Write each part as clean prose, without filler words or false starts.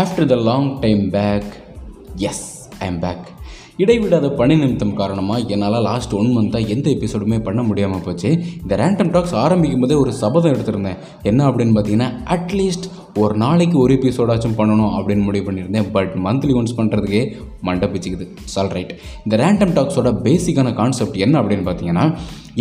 After the long time back, yes I am back. இடைவிடாத பணி நிமித்தம் காரணமாக என்னால் லாஸ்ட் 1 மந்த்தாக எந்த எபிசோடுமே பண்ண முடியாமல் போச்சு. இந்த ரேண்டம் டாக்ஸ் ஆரம்பிக்கும் போதே ஒரு சபதம் எடுத்திருந்தேன். என்ன அப்படின்னு பார்த்தீங்கன்னா, அட்லீஸ்ட் ஒரு நாளைக்கு ஒரு எபிசோடாச்சும் பண்ணணும் அப்படின்னு முடிவு பண்ணியிருந்தேன். பட் மந்த்லி ஒன்ஸ் பண்ணுறதுக்கே மண்டை பிச்சுக்குது. ஆல்ரைட், இந்த ரேண்டம் டாக்ஸோட பேசிக்கான கான்செப்ட் என்ன அப்படின்னு பார்த்தீங்கன்னா,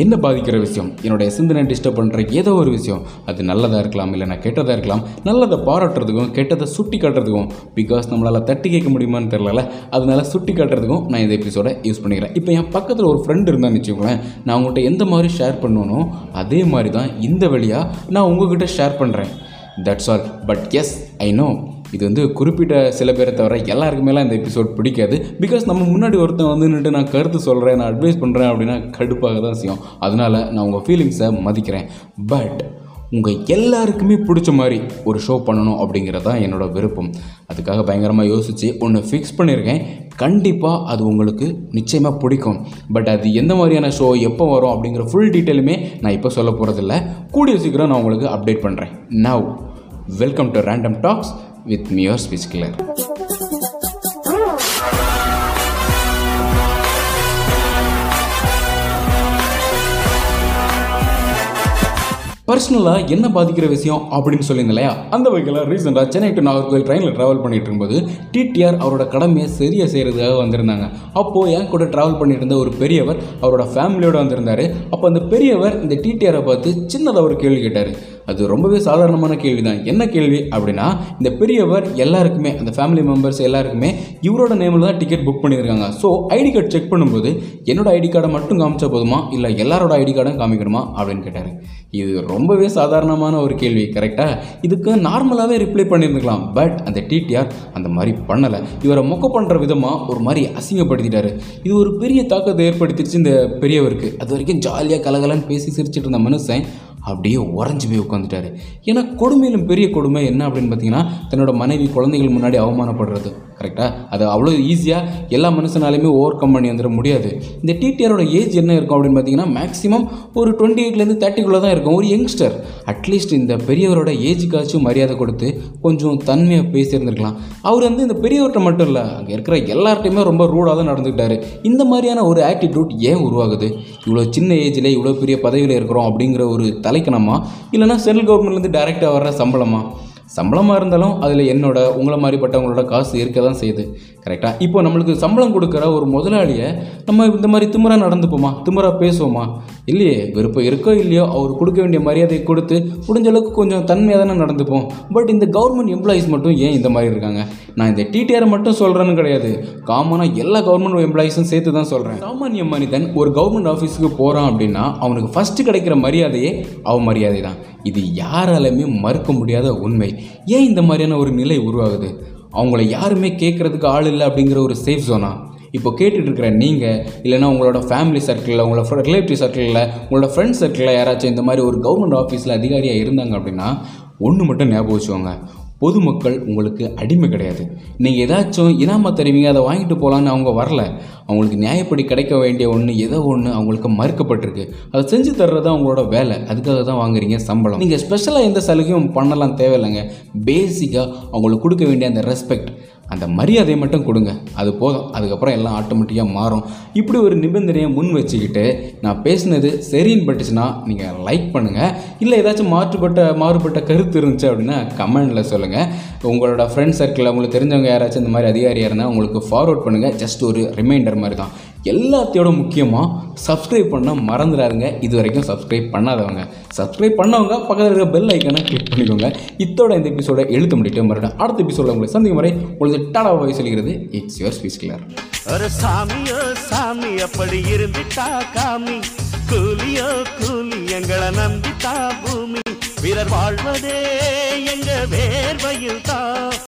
என்ன பாதிக்கிற விஷயம், என்னுடைய சிந்தனை டிஸ்டர்ப் பண்ணுற ஏதோ ஒரு விஷயம், அது நல்லதாக இருக்கலாம், இல்லைனா கெட்டதாக இருக்கலாம். நல்லதை பாராட்டுறதுக்கும் கெட்டதை சுட்டி காட்டுறதுக்கும், பிகாஸ் நம்மளால் தட்டி கேட்க முடியுமான்னு தெரில, அதனால சுட்டி காட்டுறதுக்கும் நான் இந்த எபிசோடை யூஸ் பண்ணிக்கிறேன். இப்போ என் பக்கத்தில் ஒரு ஃப்ரெண்டு இருந்தான்னு வச்சுக்கோங்களேன், நான் உங்கள்கிட்ட எந்த மாதிரி ஷேர் பண்ணணும்னோ அதே மாதிரி தான் இந்த வழியாக நான் உங்கள்கிட்ட ஷேர் பண்ணுறேன். That's all. But yes I know, இது வந்து குறிப்பிட்ட சில பேரை தவிர எல்லாருக்குமேலாம் இந்த எபிசோட் பிடிக்காது. பிகாஸ் நம்ம முன்னாடி ஒருத்தன் வந்து நின்று நான் கருத்து சொல்கிறேன், நான் அட்வைஸ் பண்ணுறேன் அப்படின்னா கடுப்பாக தான் செய்யும். அதனால் நான் உங்கள் ஃபீலிங்ஸை மதிக்கிறேன். பட் உங்கள் எல்லாருக்குமே பிடிச்ச மாதிரி ஒரு ஷோ பண்ணணும் அப்படிங்கிறது தான் என்னோடய விருப்பம். அதுக்காக பயங்கரமாக யோசித்து ஒன்று ஃபிக்ஸ் பண்ணியிருக்கேன். கண்டிப்பாக அது உங்களுக்கு நிச்சயமாக பிடிக்கும். பட் அது எந்த மாதிரியான ஷோ, எப்போ வரும் அப்படிங்கிற ஃபுல் டீட்டெயிலுமே நான் இப்போ சொல்ல போகிறதில்ல. கூடிய சீக்கிரம் நான் உங்களுக்கு அப்டேட் பண்ணுறேன். Now welcome to random talks with me your speech clear. பர்சனலாக என்ன பாதிக்கிற விஷயம் அப்படின்னு சொல்லியிருந்தேன். அந்த வகையில் ரீசெண்டாக சென்னை டு நாகர்கோவில் ட்ரெயினில் ட்ராவல் பண்ணிகிட்டு இருக்கும்போது டிடிஆர் அவரோட கடமையை சரியாக செய்கிறதுக்காக வந்திருந்தாங்க. அப்போது என் கூட ட்ராவல் பண்ணிட்டு இருந்த ஒரு பெரியவர் அவரோட ஃபேமிலியோடு வந்திருந்தார். அப்போ அந்த பெரியவர் இந்த டிடிஆரை பார்த்து சின்னதாக ஒரு கேள்வி கேட்டார். அது ரொம்பவே சாதாரணமான கேள்வி தான். என்ன கேள்வி அப்படின்னா, இந்த பெரியவர் எல்லாருக்குமே, அந்த ஃபேமிலி மெம்பர்ஸ் எல்லாருக்குமே இவரோட நேமில் தான் டிக்கெட் புக் பண்ணியிருக்காங்க. ஸோ ஐடி கார்டு செக் பண்ணும்போது என்னோடய ஐடி கார்டை மட்டும் காமிச்சா போதுமா, இல்லை எல்லாரோட ஐடி கார்டும் காமிக்கணுமா அப்படின்னு கேட்டார். இது ரொம்பவே சாதாரணமான ஒரு கேள்வி, கரெக்டாக? இதுக்கு நார்மலாகவே ரிப்ளை பண்ணியிருந்துக்கலாம். பட் அந்த டிடிஆர் அந்த மாதிரி பண்ணலை. இவரை மொக்க பண்ணுற விதமாக ஒரு மாதிரி அசிங்கப்படுத்திட்டார். இது ஒரு பெரிய தாக்கத்தை ஏற்படுத்திடுச்சு இந்த பெரியவருக்கு. அது வரைக்கும் ஜாலியாக கலகலன்னு பேசி சிரிச்சிட்டு இருந்த மனுஷன் அப்படியே உறைஞ்சி போய் உட்காந்துட்டார். ஏன்னா கொடுமையிலும் பெரிய கொடுமை என்ன அப்படின்னு பார்த்தீங்கன்னா, தன்னோட மனைவி குழந்தைகள் முன்னாடி அவமானப்படுறது, கரெக்டாக? அது அவ்வளோ ஈஸியாக எல்லா மனுஷனாலையுமே ஓவர் கம் பண்ணி வந்துட முடியாது. இந்த டிடிஆரோட ஏஜ் என்ன இருக்கும் அப்படின்னு பார்த்தீங்கன்னா, மேக்ஸிமம் ஒரு 28லேருந்து 30க்குள்ளே தான் இருக்கும், ஒரு யங்ஸ்டர். அட்லீஸ்ட் இந்த பெரியவரோட ஏஜுக்காச்சும் மரியாதை கொடுத்து கொஞ்சம் தன்மையாக பேசியிருந்துருக்கலாம். அவர் வந்து இந்த பெரியவர்கிட்ட மட்டும் இல்லை, அங்கே இருக்கிற எல்லார்ட்டையுமே ரொம்ப ரூடாக தான் நடந்துக்கிட்டாரு. இந்த மாதிரியான ஒரு ஆட்டிடியூட் ஏன் உருவாகுது? இவ்வளோ சின்ன ஏஜில் இவ்வளோ பெரிய பதவியில் இருக்கிறோம் அப்படிங்கிற ஒரு தலைக்கணமா, இல்லைனா சென்ட்ரல் கவர்மெண்ட்லேருந்து டைரெக்டாக வர்ற சம்பளமாக இருந்தாலும் அதில் என்னோட உங்களை மாதிரிப்பட்டவங்களோட காசு இருக்க தான் செய்யுது, கரெக்டாக? இப்போ நம்மளுக்கு சம்பளம் கொடுக்குற ஒரு முதலாளியை நம்ம இந்த மாதிரி திமிராக நடந்துப்போமா, திமிராக பேசுவோமா? இல்லையே. விருப்பம் இருக்கோ இல்லையோ அவர் கொடுக்க வேண்டிய மரியாதையை கொடுத்து முடிஞ்சளவுக்கு கொஞ்சம் தன்மையாக தானே நடந்துப்போம். பட் இந்த கவர்மெண்ட் எம்ப்ளாயீஸ் மட்டும் ஏன் இந்த மாதிரி இருக்காங்க? நான் இந்த டிடிஆரை மட்டும் சொல்கிறேன்னு கிடையாது, காமனாக எல்லா கவர்மெண்ட் எம்ப்ளாயீஸும் சேர்த்து தான் சொல்கிறேன். சாமானிய மனிதன் ஒரு கவர்மெண்ட் ஆஃபீஸுக்கு போகிறான் அப்படின்னா அவனுக்கு ஃபஸ்ட்டு கிடைக்கிற மரியாதையே அவமரியாதை தான். இது யாராலையுமே மறுக்க முடியாத உண்மை. ஏன் இந்த மாதிரியான ஒரு நிலை உருவாகுது? அவங்கள யாருமே கேட்குறதுக்கு ஆள் இல்லை அப்படிங்கிற ஒரு சேஃப் ஜோனா? இப்போ கேட்டுட்டு இருக்கிற நீங்கள், இல்லைனா உங்களோட ஃபேமிலி சர்க்கிளில், உங்களோட ரிலேட்டிவ் சர்க்கிளில், உங்களோட ஃப்ரெண்ட்ஸ் சர்க்கிளில் யாராச்சும் இந்த மாதிரி ஒரு கவர்மெண்ட் ஆஃபீஸில் அதிகாரியாக இருந்தாங்க அப்படின்னா ஒன்று மட்டும் ஞாபகம் வச்சுக்கோங்க, பொதுமக்கள் உங்களுக்கு அடிமை கிடையாது. நீங்கள் ஏதாச்சும் இனாம தருவீங்க, அதை வாங்கிட்டு போகலான்னு அவங்க வரல. அவங்களுக்கு நியாயப்படி கிடைக்க வேண்டிய ஒன்று ஏதோ ஒன்று அவங்களுக்கு மறுக்கப்பட்டிருக்கு. அதை செஞ்சு தர்றது அவங்களோட வேலை. அதுக்காக தான் வாங்குறீங்க சம்பளம். நீங்கள் ஸ்பெஷலாக எந்த சலுகையும் பண்ணலாம் தேவையில்லைங்க. பேசிக்காக அவங்களுக்கு கொடுக்க வேண்டிய அந்த ரெஸ்பெக்ட், அந்த மரியாதையை மட்டும் கொடுங்க, அது போதும். அதுக்கப்புறம் எல்லாம் ஆட்டோமேட்டிக்காக மாறும். இப்படி ஒரு நிபந்தனையை முன் வச்சுக்கிட்டு நான் பேசினது சரின்னு பட்டுச்சுன்னா நீங்கள் லைக் பண்ணுங்கள். இல்லை ஏதாச்சும் மாறுபட்ட கருத்து இருந்துச்சு அப்படின்னா கமெண்டில் சொல்லுங்கள். உங்களோட ஃப்ரெண்ட்ஸ் சர்க்கிளில் உங்களுக்கு தெரிஞ்சவங்க யாராச்சும் இந்த மாதிரி அதிகாரியாக இருந்தால் உங்களுக்கு ஃபார்வர்ட் பண்ணுங்கள். ஜஸ்ட் ஒரு ரிமைண்டர் மாதிரி தான். எல்லாத்தையோட முக்கியமாக சப்ஸ்கிரைப் பண்ணால் மறந்துடாதுங்க. இது வரைக்கும் சப்ஸ்கிரைப் பண்ணாதவங்க, சப்ஸ்கிரைப் பண்ணவங்க பக்கத்தில் இருக்கிற பெல் ஐக்கானை கிளிக் பண்ணிக்கோங்க. இதோட இந்த எபிசோட எழுத்து முடிட்டு மறுபடியும் அடுத்த எபிசோட உங்களை சந்திக்கும் வரை உங்களுக்கு டாடா வாய் சொல்கிறது இட்ஸ் யுவர் ஸ்பீச் கிளர். ஒரு சாமியோ சாமி அப்படி இருந்துட்டா காமி, கூலியோ கூலி எங்களை நம்பிட்டா பூமி, வீரர் வாழ்வதே எங்க வேர்வையில் தான்.